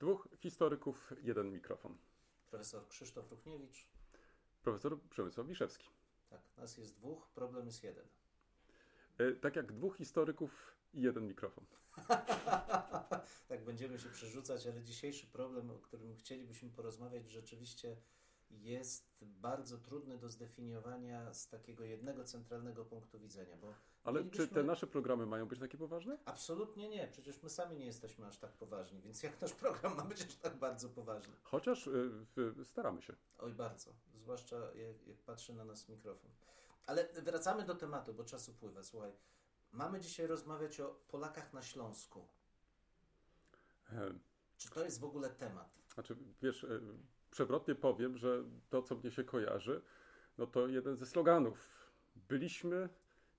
Dwóch historyków, jeden mikrofon. Profesor Krzysztof Ruchniewicz. Profesor Przemysław Wiszewski. Tak, nas jest dwóch, problem jest jeden. Tak jak dwóch historyków i jeden mikrofon. Tak będziemy się przerzucać, ale dzisiejszy problem, o którym chcielibyśmy porozmawiać, rzeczywiście jest bardzo trudny do zdefiniowania z takiego jednego centralnego punktu widzenia. Bo ale mielibyśmy... czy te nasze programy mają być takie poważne? Absolutnie nie. Przecież my sami nie jesteśmy aż tak poważni, więc jak nasz program ma być aż tak bardzo poważny? Chociaż staramy się. Oj bardzo, zwłaszcza jak patrzy na nas mikrofon. Ale wracamy do tematu, bo czas upływa. Słuchaj, mamy dzisiaj rozmawiać o Polakach na Śląsku. Czy to jest w ogóle temat? Znaczy, wiesz... Przewrotnie powiem, że to, co mnie się kojarzy, no to jeden ze sloganów. Byliśmy,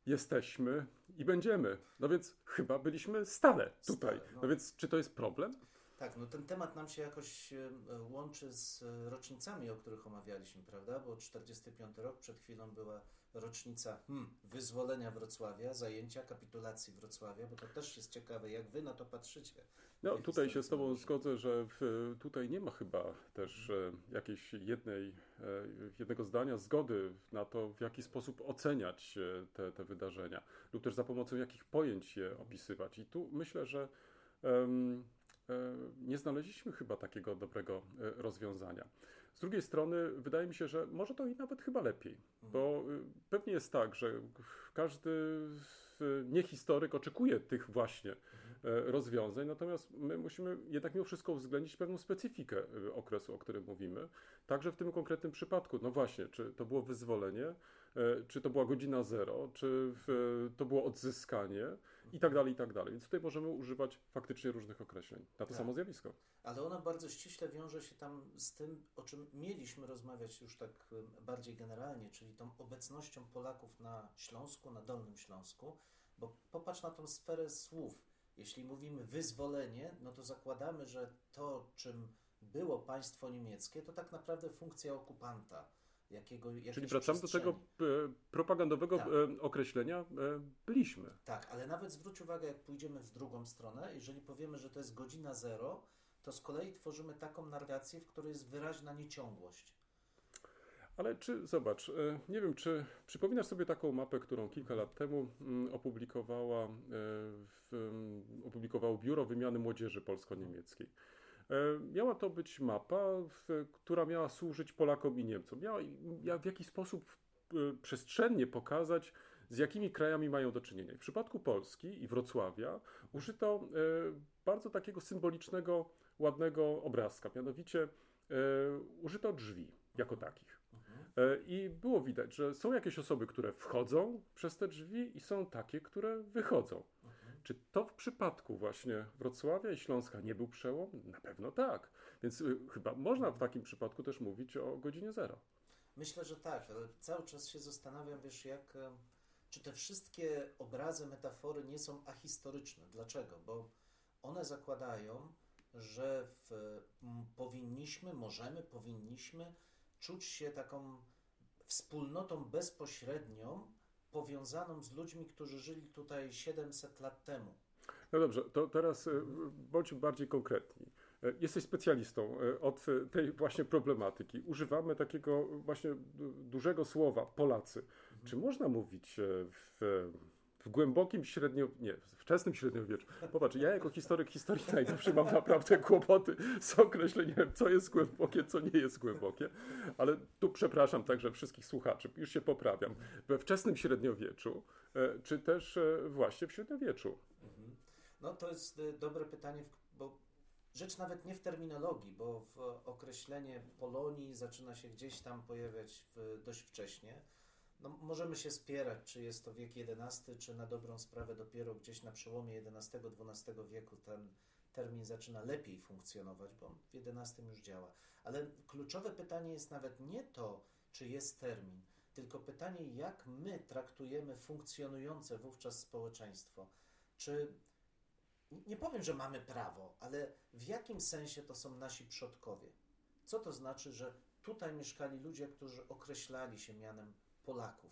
jesteśmy i będziemy. No więc chyba byliśmy stale tutaj. Stale, no więc czy to jest problem? Tak, no ten temat nam się jakoś łączy z rocznicami, o których omawialiśmy, prawda? Bo 45 rok, przed chwilą była rocznica wyzwolenia Wrocławia, zajęcia, kapitulacji Wrocławia, bo to też jest ciekawe, jak wy na to patrzycie. No tutaj się z tobą zgodzę, że tutaj nie ma chyba też jakiejś jednego zdania zgody na to, w jaki sposób oceniać te wydarzenia lub też za pomocą jakich pojęć je opisywać. I tu myślę, że nie znaleźliśmy chyba takiego dobrego rozwiązania. Z drugiej strony wydaje mi się, że może to i nawet chyba lepiej, bo pewnie jest tak, że każdy niehistoryk oczekuje tych właśnie rozwiązań, natomiast my musimy jednak mimo wszystko uwzględnić pewną specyfikę okresu, o którym mówimy, także w tym konkretnym przypadku. No właśnie, czy to było wyzwolenie, czy to była godzina zero, czy to było odzyskanie i tak dalej, więc tutaj możemy używać faktycznie różnych określeń na to samo zjawisko. Ale ona bardzo ściśle wiąże się tam z tym, o czym mieliśmy rozmawiać już tak bardziej generalnie, czyli tą obecnością Polaków na Śląsku, na Dolnym Śląsku, bo popatrz na tą sferę słów. Jeśli mówimy wyzwolenie, no to zakładamy, że to, czym było państwo niemieckie, to tak naprawdę funkcja okupanta. Czyli wracamy do tego propagandowego określenia byliśmy. Tak, ale nawet zwróć uwagę, jak pójdziemy w drugą stronę, jeżeli powiemy, że to jest godzina zero, to z kolei tworzymy taką narrację, w której jest wyraźna nieciągłość. Ale czy, zobacz, nie wiem, czy przypominasz sobie taką mapę, którą kilka lat temu opublikowało Biuro Wymiany Młodzieży Polsko-Niemieckiej. Miała to być mapa, która miała służyć Polakom i Niemcom. Miała w jakiś sposób przestrzennie pokazać, z jakimi krajami mają do czynienia. W przypadku Polski i Wrocławia użyto bardzo takiego symbolicznego, ładnego obrazka. Mianowicie użyto drzwi jako takich. I było widać, że są jakieś osoby, które wchodzą przez te drzwi i są takie, które wychodzą. Czy to w przypadku właśnie Wrocławia i Śląska nie był przełom? Na pewno tak. Więc chyba można w takim przypadku też mówić o godzinie zero. Myślę, że tak, ale cały czas się zastanawiam, wiesz, czy te wszystkie obrazy, metafory nie są ahistoryczne. Dlaczego? Bo one zakładają, że powinniśmy czuć się taką wspólnotą bezpośrednią, powiązaną z ludźmi, którzy żyli tutaj 700 lat temu. No dobrze, to teraz bądźmy bardziej konkretni. Jesteś specjalistą od tej właśnie problematyki. Używamy takiego właśnie dużego słowa Polacy. Czy można mówić w głębokim wczesnym średniowieczu. Popatrz, ja jako historyk historii najpierw mam naprawdę kłopoty z określeniem, co jest głębokie, co nie jest głębokie, ale tu przepraszam także wszystkich słuchaczy, już się poprawiam. We wczesnym średniowieczu, czy też właśnie w średniowieczu? No to jest dobre pytanie, bo rzecz nawet nie w terminologii, bo w określenie Polonii zaczyna się gdzieś tam pojawiać dość wcześnie. No, możemy się spierać, czy jest to wiek XI, czy na dobrą sprawę dopiero gdzieś na przełomie XI-XII wieku ten termin zaczyna lepiej funkcjonować, bo w XI już działa. Ale kluczowe pytanie jest nawet nie to, czy jest termin, tylko pytanie, jak my traktujemy funkcjonujące wówczas społeczeństwo. Czy, nie powiem, że mamy prawo, ale w jakim sensie to są nasi przodkowie? Co to znaczy, że tutaj mieszkali ludzie, którzy określali się mianem Polaków.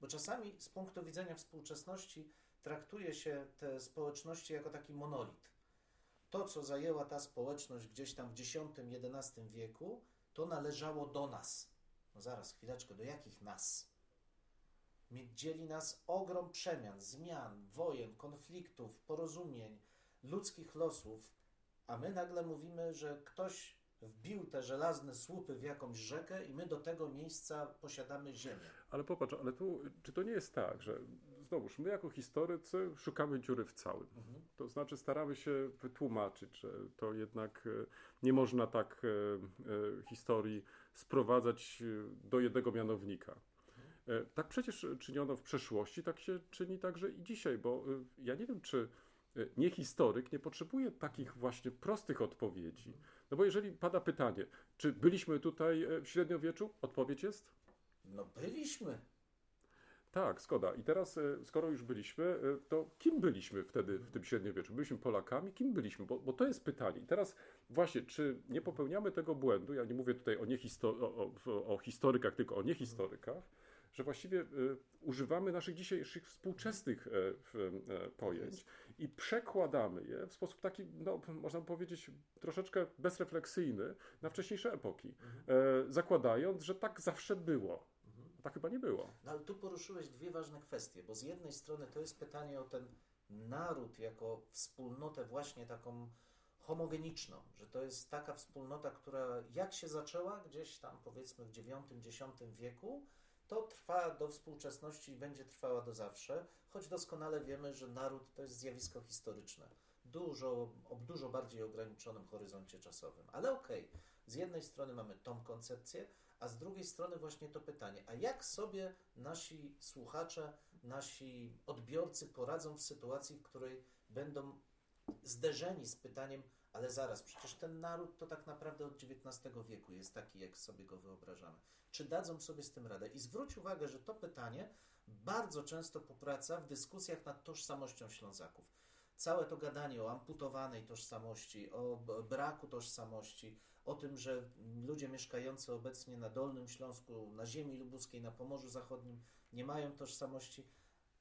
Bo czasami z punktu widzenia współczesności traktuje się te społeczności jako taki monolit. to, co zajęła ta społeczność gdzieś tam w X-XI wieku, to należało do nas. No zaraz, chwileczkę, do jakich nas? Dzieli nas ogrom przemian, zmian, wojen, konfliktów, porozumień, ludzkich losów, a my nagle mówimy, że ktoś wbił te żelazne słupy w jakąś rzekę i my do tego miejsca posiadamy ziemię. Ale popatrz, ale tu, czy to nie jest tak, że znowuż my jako historycy szukamy dziury w całym. Mhm. To znaczy staramy się wytłumaczyć, że to jednak nie można tak historii sprowadzać do jednego mianownika. Mhm. Tak przecież czyniono w przeszłości, tak się czyni także i dzisiaj, bo ja nie wiem, czy nie historyk nie potrzebuje takich właśnie prostych odpowiedzi. No bo jeżeli pada pytanie, czy byliśmy tutaj w średniowieczu? Odpowiedź jest? No byliśmy. Tak, zgoda. I teraz, skoro już byliśmy, to kim byliśmy wtedy w tym średniowieczu? Byliśmy Polakami? Kim byliśmy? Bo to jest pytanie. I teraz właśnie, czy nie popełniamy tego błędu, ja nie mówię tutaj o historykach, tylko o niehistorykach, że właściwie używamy naszych dzisiejszych współczesnych pojęć i przekładamy je w sposób taki, no, można powiedzieć, troszeczkę bezrefleksyjny na wcześniejsze epoki, zakładając, że tak zawsze było. Tak chyba nie było. No ale tu poruszyłeś dwie ważne kwestie, bo z jednej strony to jest pytanie o ten naród jako wspólnotę właśnie taką homogeniczną, że to jest taka wspólnota, która jak się zaczęła gdzieś tam powiedzmy w IX-X wieku, to trwa do współczesności i będzie trwała do zawsze, choć doskonale wiemy, że naród to jest zjawisko historyczne, o dużo bardziej ograniczonym horyzoncie czasowym. Ale okej, z jednej strony mamy tą koncepcję, a z drugiej strony właśnie to pytanie, a jak sobie nasi słuchacze, nasi odbiorcy poradzą w sytuacji, w której będą zderzeni z pytaniem, ale zaraz, przecież ten naród to tak naprawdę od XIX wieku jest taki, jak sobie go wyobrażamy. Czy dadzą sobie z tym radę? I zwróć uwagę, że to pytanie bardzo często powraca w dyskusjach nad tożsamością Ślązaków. Całe to gadanie o amputowanej tożsamości, o braku tożsamości, o tym, że ludzie mieszkający obecnie na Dolnym Śląsku, na ziemi lubuskiej, na Pomorzu Zachodnim nie mają tożsamości.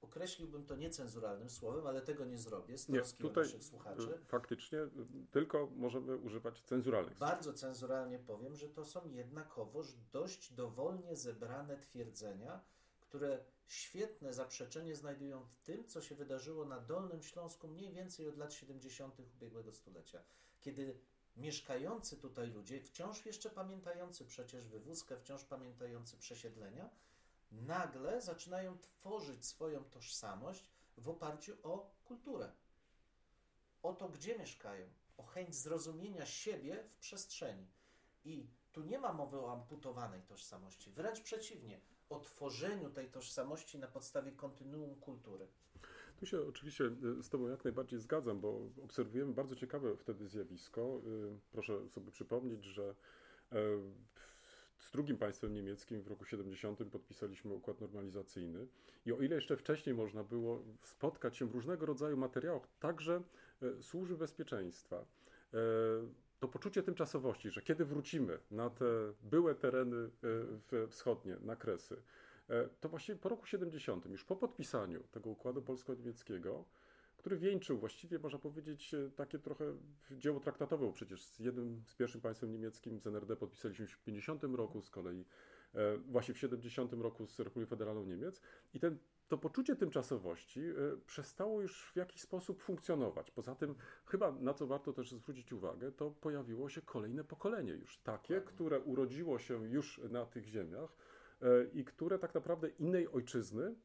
Określiłbym to niecenzuralnym słowem, ale tego nie zrobię z troski o naszych słuchaczy. Faktycznie tylko możemy używać cenzuralnych słów. Bardzo cenzuralnie powiem, że to są jednakowoż dość dowolnie zebrane twierdzenia, które świetne zaprzeczenie znajdują w tym, co się wydarzyło na Dolnym Śląsku mniej więcej od lat 70. ubiegłego stulecia, kiedy mieszkający tutaj ludzie, wciąż jeszcze pamiętający przecież wywózkę, wciąż pamiętający przesiedlenia, nagle zaczynają tworzyć swoją tożsamość w oparciu o kulturę. O to, gdzie mieszkają, o chęć zrozumienia siebie w przestrzeni. I tu nie ma mowy o amputowanej tożsamości, wręcz przeciwnie, o tworzeniu tej tożsamości na podstawie kontynuum kultury. Tu się oczywiście z Tobą jak najbardziej zgadzam, bo obserwujemy bardzo ciekawe wtedy zjawisko. Proszę sobie przypomnieć, że z drugim państwem niemieckim w roku 70 podpisaliśmy układ normalizacyjny i o ile jeszcze wcześniej można było spotkać się w różnego rodzaju materiałach, także służby bezpieczeństwa, to poczucie tymczasowości, że kiedy wrócimy na te byłe tereny wschodnie, na Kresy, to właściwie po roku 70, już po podpisaniu tego układu polsko-niemieckiego, który wieńczył właściwie, można powiedzieć, takie trochę dzieło traktatowe, bo przecież z pierwszym państwem niemieckim, z NRD, podpisaliśmy się w 50 roku, z kolei właśnie w 70 roku z Republiką Federalną Niemiec i to poczucie tymczasowości przestało już w jakiś sposób funkcjonować. Poza tym chyba, na co warto też zwrócić uwagę, to pojawiło się kolejne pokolenie już, takie, które urodziło się już na tych ziemiach i które tak naprawdę innej ojczyzny,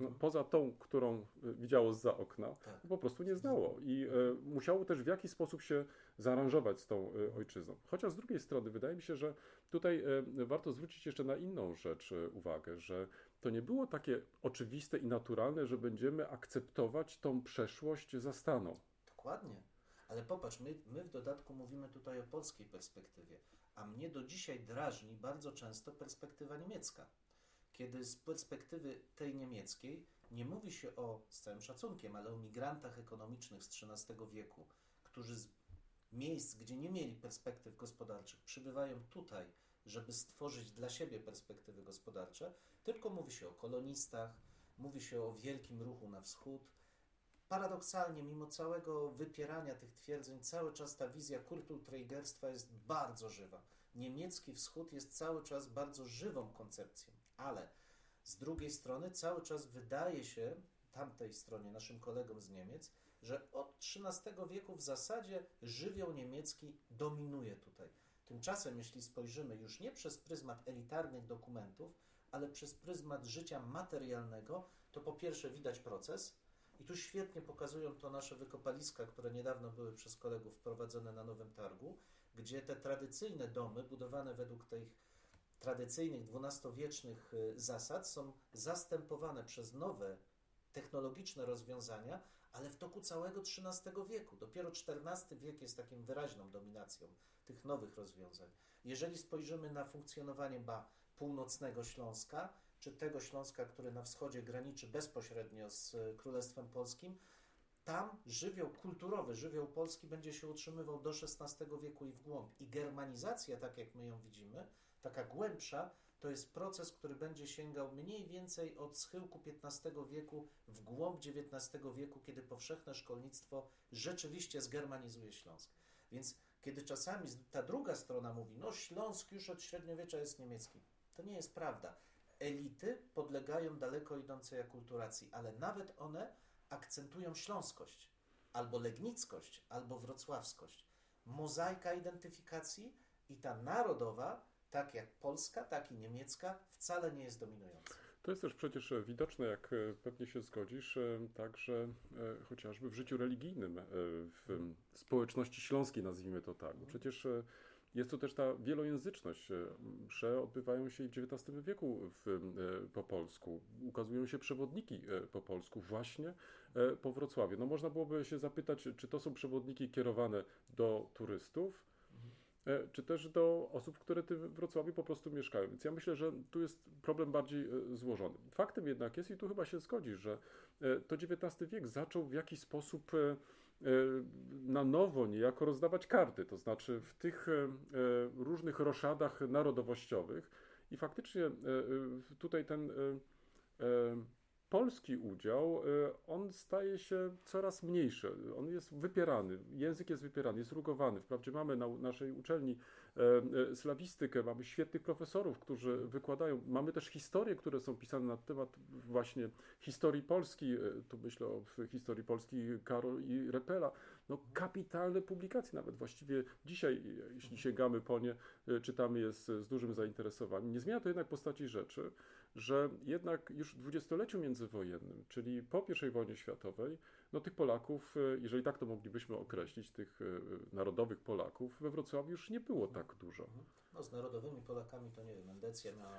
no, poza tą, którą widziało zza okna, tak, po prostu nie znało i musiało też w jakiś sposób się zaaranżować z tą ojczyzną. Chociaż z drugiej strony wydaje mi się, że tutaj warto zwrócić jeszcze na inną rzecz uwagę, że to nie było takie oczywiste i naturalne, że będziemy akceptować tą przeszłość za staną. Dokładnie, ale popatrz, my w dodatku mówimy tutaj o polskiej perspektywie, a mnie do dzisiaj drażni bardzo często perspektywa niemiecka. Kiedy z perspektywy tej niemieckiej nie mówi się z całym szacunkiem, ale o migrantach ekonomicznych z XIII wieku, którzy z miejsc, gdzie nie mieli perspektyw gospodarczych, przybywają tutaj, żeby stworzyć dla siebie perspektywy gospodarcze, tylko mówi się o kolonistach, mówi się o wielkim ruchu na wschód. Paradoksalnie, mimo całego wypierania tych twierdzeń, cały czas ta wizja kulturträgerstwa jest bardzo żywa. Niemiecki wschód jest cały czas bardzo żywą koncepcją, ale z drugiej strony cały czas wydaje się tamtej stronie, naszym kolegom z Niemiec, że od XIII wieku w zasadzie żywioł niemiecki dominuje tutaj. Tymczasem, jeśli spojrzymy już nie przez pryzmat elitarnych dokumentów, ale przez pryzmat życia materialnego, to po pierwsze widać proces, i tu świetnie pokazują to nasze wykopaliska, które niedawno były przez kolegów prowadzone na Nowym Targu, gdzie te tradycyjne domy, budowane według tych tradycyjnych XII-wiecznych zasad, są zastępowane przez nowe technologiczne rozwiązania, ale w toku całego XIII wieku. Dopiero XIV wiek jest takim wyraźną dominacją tych nowych rozwiązań. Jeżeli spojrzymy na funkcjonowanie północnego Śląska, czy tego Śląska, który na wschodzie graniczy bezpośrednio z Królestwem Polskim, tam żywioł kulturowy, żywioł polski będzie się utrzymywał do XVI wieku i w głąb. I germanizacja, tak jak my ją widzimy, taka głębsza, to jest proces, który będzie sięgał mniej więcej od schyłku XV wieku w głąb XIX wieku, kiedy powszechne szkolnictwo rzeczywiście zgermanizuje Śląsk. Więc kiedy czasami ta druga strona mówi, no Śląsk już od średniowiecza jest niemiecki, to nie jest prawda. Elity podlegają daleko idącej akulturacji, ale nawet one akcentują śląskość, albo legnickość, albo wrocławskość. Mozaika identyfikacji i ta narodowa, tak jak polska, tak i niemiecka, wcale nie jest dominująca. To jest też przecież widoczne, jak pewnie się zgodzisz, także chociażby w życiu religijnym, w społeczności śląskiej, nazwijmy to tak. Przecież jest to też ta wielojęzyczność. Msze odbywają się i w XIX wieku po polsku. Ukazują się przewodniki po polsku właśnie po Wrocławiu. No można byłoby się zapytać, czy to są przewodniki kierowane do turystów, czy też do osób, które w Wrocławiu po prostu mieszkają. Więc ja myślę, że tu jest problem bardziej złożony. Faktem jednak jest, i tu chyba się zgodzisz, że to XIX wiek zaczął w jakiś sposób na nowo niejako rozdawać karty, to znaczy w tych różnych roszadach narodowościowych. I faktycznie tutaj ten polski udział, on staje się coraz mniejszy, on jest wypierany, język jest wypierany, jest rugowany. Wprawdzie mamy na naszej uczelni slawistykę, mamy świetnych profesorów, którzy wykładają, mamy też historie, które są pisane na temat właśnie historii Polski, tu myślę o historii Polski Karol i Repela, no kapitalne publikacje nawet właściwie dzisiaj, jeśli sięgamy po nie, czytamy je z dużym zainteresowaniem. Nie zmienia to jednak postaci rzeczy, że jednak już w dwudziestoleciu międzywojennym, czyli po I wojnie światowej, no tych Polaków, jeżeli tak to moglibyśmy określić, tych narodowych Polaków we Wrocławiu już nie było tak dużo. No z narodowymi Polakami to nie wiem, Endecja miała...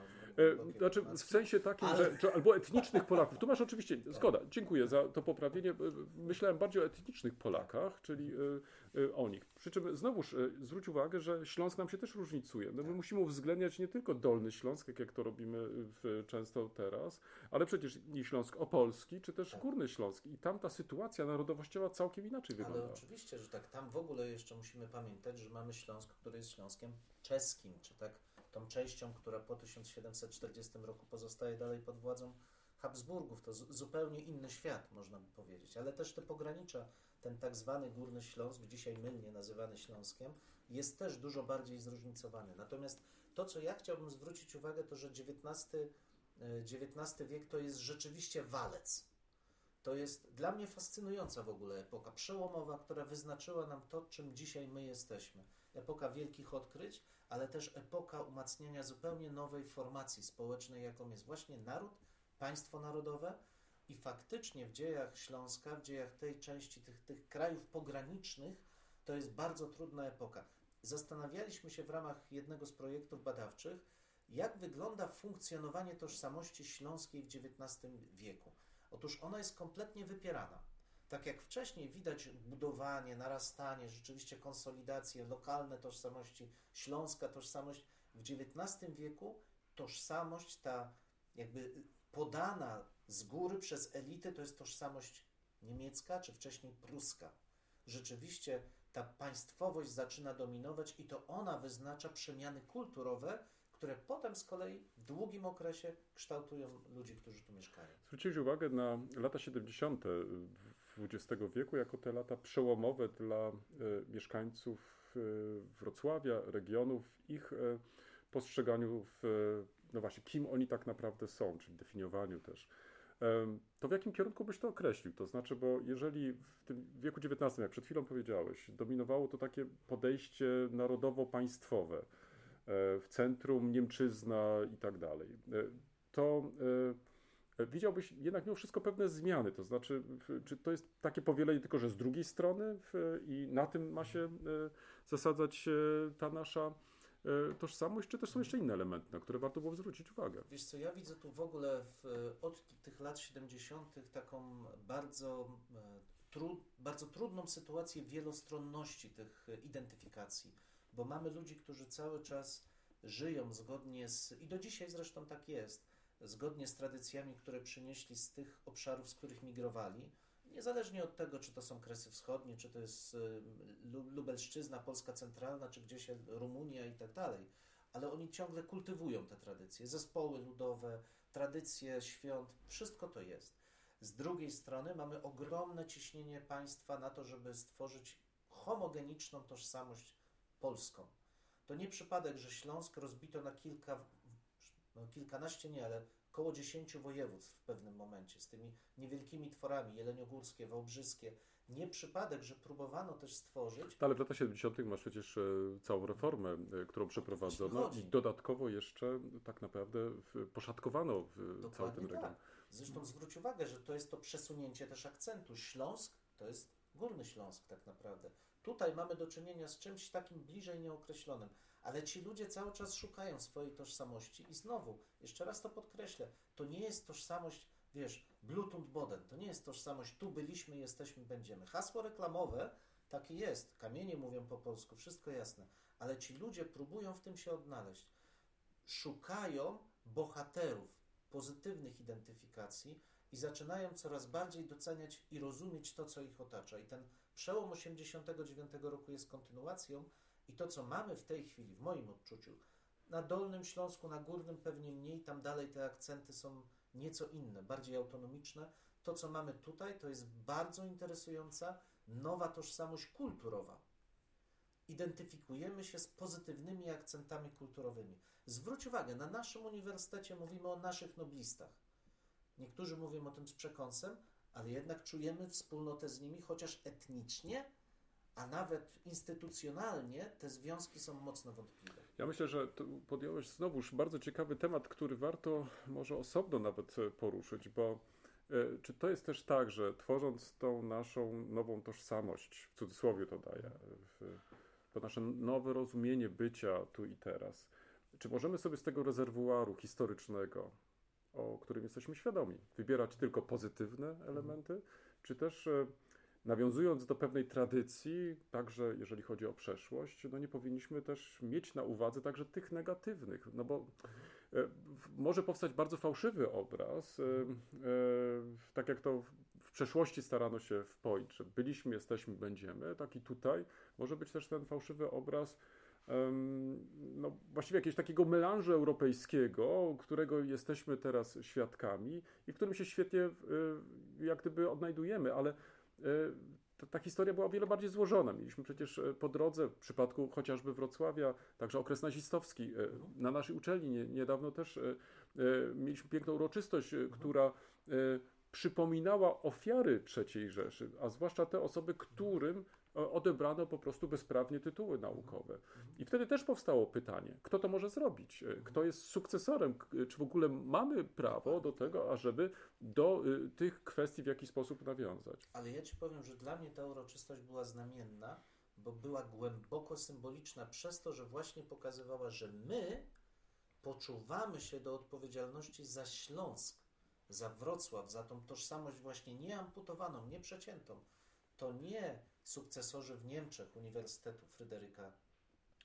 Znaczy w sensie takim, że albo etnicznych Polaków, tu masz oczywiście, zgoda, dziękuję za to poprawienie, myślałem bardziej o etnicznych Polakach, czyli o nich. Przy czym znowuż zwróć uwagę, że Śląsk nam się też różnicuje, no my musimy uwzględniać nie tylko Dolny Śląsk, jak to robimy często teraz, ale przecież i Śląsk Opolski, czy też Górny Śląsk. I tam ta sytuacja narodowościowa całkiem inaczej wygląda. Ale oczywiście, że tak. Tam w ogóle jeszcze musimy pamiętać, że mamy Śląsk, który jest Śląskiem czeskim, czy tak tą częścią, która po 1740 roku pozostaje dalej pod władzą Habsburgów. To zupełnie inny świat, można by powiedzieć. Ale też te pogranicza, ten tak zwany Górny Śląsk, dzisiaj mylnie nazywany Śląskiem, jest też dużo bardziej zróżnicowany. Natomiast to, co ja chciałbym zwrócić uwagę, to, że XIX wiek to jest rzeczywiście walec. To jest dla mnie fascynująca w ogóle epoka przełomowa, która wyznaczyła nam to, czym dzisiaj my jesteśmy. Epoka wielkich odkryć, ale też epoka umacniania zupełnie nowej formacji społecznej, jaką jest właśnie naród, państwo narodowe i faktycznie w dziejach Śląska, w dziejach tej części tych krajów pogranicznych to jest bardzo trudna epoka. Zastanawialiśmy się w ramach jednego z projektów badawczych, jak wygląda funkcjonowanie tożsamości śląskiej w XIX wieku? Otóż ona jest kompletnie wypierana. Tak jak wcześniej widać budowanie, narastanie, rzeczywiście konsolidację, lokalne tożsamości, śląska tożsamość. W XIX wieku tożsamość ta jakby podana z góry przez elity to jest tożsamość niemiecka czy wcześniej pruska. Rzeczywiście ta państwowość zaczyna dominować i to ona wyznacza przemiany kulturowe, które potem z kolei w długim okresie kształtują ludzi, którzy tu mieszkają. Zwróciłeś uwagę na lata 70. XX wieku jako te lata przełomowe dla mieszkańców Wrocławia, regionów, ich postrzeganiu, no właśnie, kim oni tak naprawdę są, czyli definiowaniu też. To w jakim kierunku byś to określił? To znaczy, bo jeżeli w tym wieku XIX, jak przed chwilą powiedziałeś, dominowało to takie podejście narodowo-państwowe, w centrum Niemczyzna i tak dalej, to widziałbyś jednak mimo wszystko pewne zmiany, to znaczy, czy to jest takie powielenie tylko, że z drugiej strony i na tym ma się zasadzać ta nasza tożsamość, czy też są jeszcze inne elementy, na które warto było zwrócić uwagę? Wiesz co, ja widzę tu w ogóle od tych lat 70. taką bardzo trudną sytuację wielostronności tych identyfikacji, bo mamy ludzi, którzy cały czas żyją zgodnie i do dzisiaj zresztą tak jest, zgodnie z tradycjami, które przynieśli z tych obszarów, z których migrowali, niezależnie od tego, czy to są Kresy Wschodnie, czy to jest Lubelszczyzna, Polska Centralna, czy gdzieś Rumunia i tak dalej, ale oni ciągle kultywują te tradycje, zespoły ludowe, tradycje świąt, wszystko to jest. Z drugiej strony mamy ogromne ciśnienie państwa na to, żeby stworzyć homogeniczną tożsamość polską. To nie przypadek, że Śląsk rozbito na kilkanaście, nie, ale około 10 województw w pewnym momencie, z tymi niewielkimi tworami, jeleniogórskie, wałbrzyskie. Nie przypadek, że próbowano też stworzyć... Ale w latach 70. masz przecież całą reformę, którą przeprowadzono i dodatkowo jeszcze tak naprawdę poszatkowaną cały ten region. Tak. Zresztą zwróć uwagę, że to jest to przesunięcie też akcentu. Śląsk to jest Górny Śląsk tak naprawdę. Tutaj mamy do czynienia z czymś takim bliżej nieokreślonym, ale ci ludzie cały czas szukają swojej tożsamości i znowu, jeszcze raz to podkreślę, to nie jest tożsamość, wiesz, Blut und Boden, to nie jest tożsamość, tu byliśmy, jesteśmy, będziemy. Hasło reklamowe takie jest, kamienie mówią po polsku, wszystko jasne, ale ci ludzie próbują w tym się odnaleźć. Szukają bohaterów, pozytywnych identyfikacji i zaczynają coraz bardziej doceniać i rozumieć to, co ich otacza. I ten przełom 89 roku jest kontynuacją i to, co mamy w tej chwili, w moim odczuciu, na Dolnym Śląsku, na Górnym pewnie mniej, tam dalej te akcenty są nieco inne, bardziej autonomiczne. To, co mamy tutaj, to jest bardzo interesująca nowa tożsamość kulturowa. Identyfikujemy się z pozytywnymi akcentami kulturowymi. Zwróć uwagę, na naszym uniwersytecie mówimy o naszych noblistach. Niektórzy mówią o tym z przekąsem, ale jednak czujemy wspólnotę z nimi, chociaż etnicznie, a nawet instytucjonalnie te związki są mocno wątpliwe. Ja myślę, że podjąłeś znowuż bardzo ciekawy temat, który warto może osobno nawet poruszyć, bo czy to jest też tak, że tworząc tą naszą nową tożsamość, w cudzysłowie to daję, to nasze nowe rozumienie bycia tu i teraz, czy możemy sobie z tego rezerwuaru historycznego, o którym jesteśmy świadomi, wybierać tylko pozytywne elementy, czy też nawiązując do pewnej tradycji, także jeżeli chodzi o przeszłość, no nie powinniśmy też mieć na uwadze także tych negatywnych, no bo może powstać bardzo fałszywy obraz, tak jak to w przeszłości starano się wpoić, że byliśmy, jesteśmy, będziemy, tak i tutaj może być też ten fałszywy obraz, no właściwie jakiegoś takiego melanżu europejskiego, którego jesteśmy teraz świadkami i w którym się świetnie jak gdyby odnajdujemy, ale ta historia była o wiele bardziej złożona. Mieliśmy przecież po drodze, w przypadku chociażby Wrocławia, także okres nazistowski. Na naszej uczelni niedawno też mieliśmy piękną uroczystość, która przypominała ofiary III Rzeszy, a zwłaszcza te osoby, którym odebrano po prostu bezprawnie tytuły naukowe. I wtedy też powstało pytanie, kto to może zrobić? Kto jest sukcesorem? Czy w ogóle mamy prawo do tego, ażeby do tych kwestii w jakiś sposób nawiązać? Ale ja ci powiem, że dla mnie ta uroczystość była znamienna, bo była głęboko symboliczna przez to, że właśnie pokazywała, że my poczuwamy się do odpowiedzialności za Śląsk, za Wrocław, za tą tożsamość właśnie nieamputowaną, nieprzeciętą. To nie sukcesorzy w Niemczech Uniwersytetu Fryderyka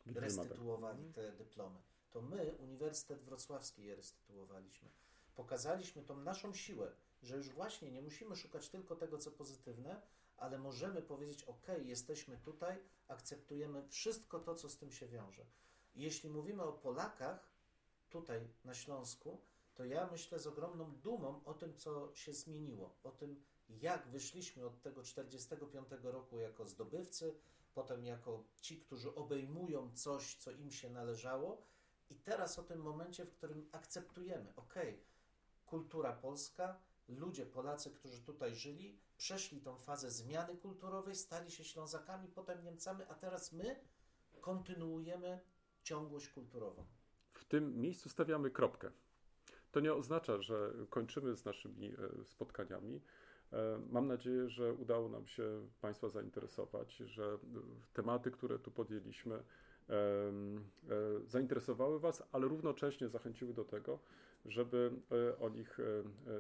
restytuowali te dyplomy. To my, Uniwersytet Wrocławski, je restytuowaliśmy. Pokazaliśmy tą naszą siłę, że już właśnie nie musimy szukać tylko tego, co pozytywne, ale możemy powiedzieć, ok, jesteśmy tutaj, akceptujemy wszystko to, co z tym się wiąże. I jeśli mówimy o Polakach tutaj na Śląsku, to ja myślę z ogromną dumą o tym, co się zmieniło, o tym, jak wyszliśmy od tego 45 roku jako zdobywcy, potem jako ci, którzy obejmują coś, co im się należało, i teraz o tym momencie, w którym akceptujemy, okej, kultura polska, ludzie, Polacy, którzy tutaj żyli, przeszli tą fazę zmiany kulturowej, stali się Ślązakami, potem Niemcami, a teraz my kontynuujemy ciągłość kulturową. W tym miejscu stawiamy kropkę. To nie oznacza, że kończymy z naszymi spotkaniami. Mam nadzieję, że udało nam się Państwa zainteresować, że tematy, które tu podjęliśmy, zainteresowały Was, ale równocześnie zachęciły do tego, żeby o nich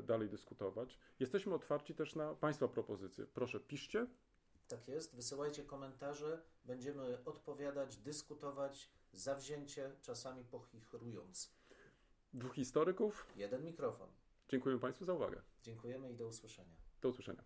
dalej dyskutować. Jesteśmy otwarci też na Państwa propozycje. Proszę, piszcie. Tak jest, wysyłajcie komentarze, będziemy odpowiadać, dyskutować, zawzięcie, czasami pochichrując. Dwóch historyków, jeden mikrofon. Dziękuję Państwu za uwagę. Dziękujemy i do usłyszenia. Do usłyszenia.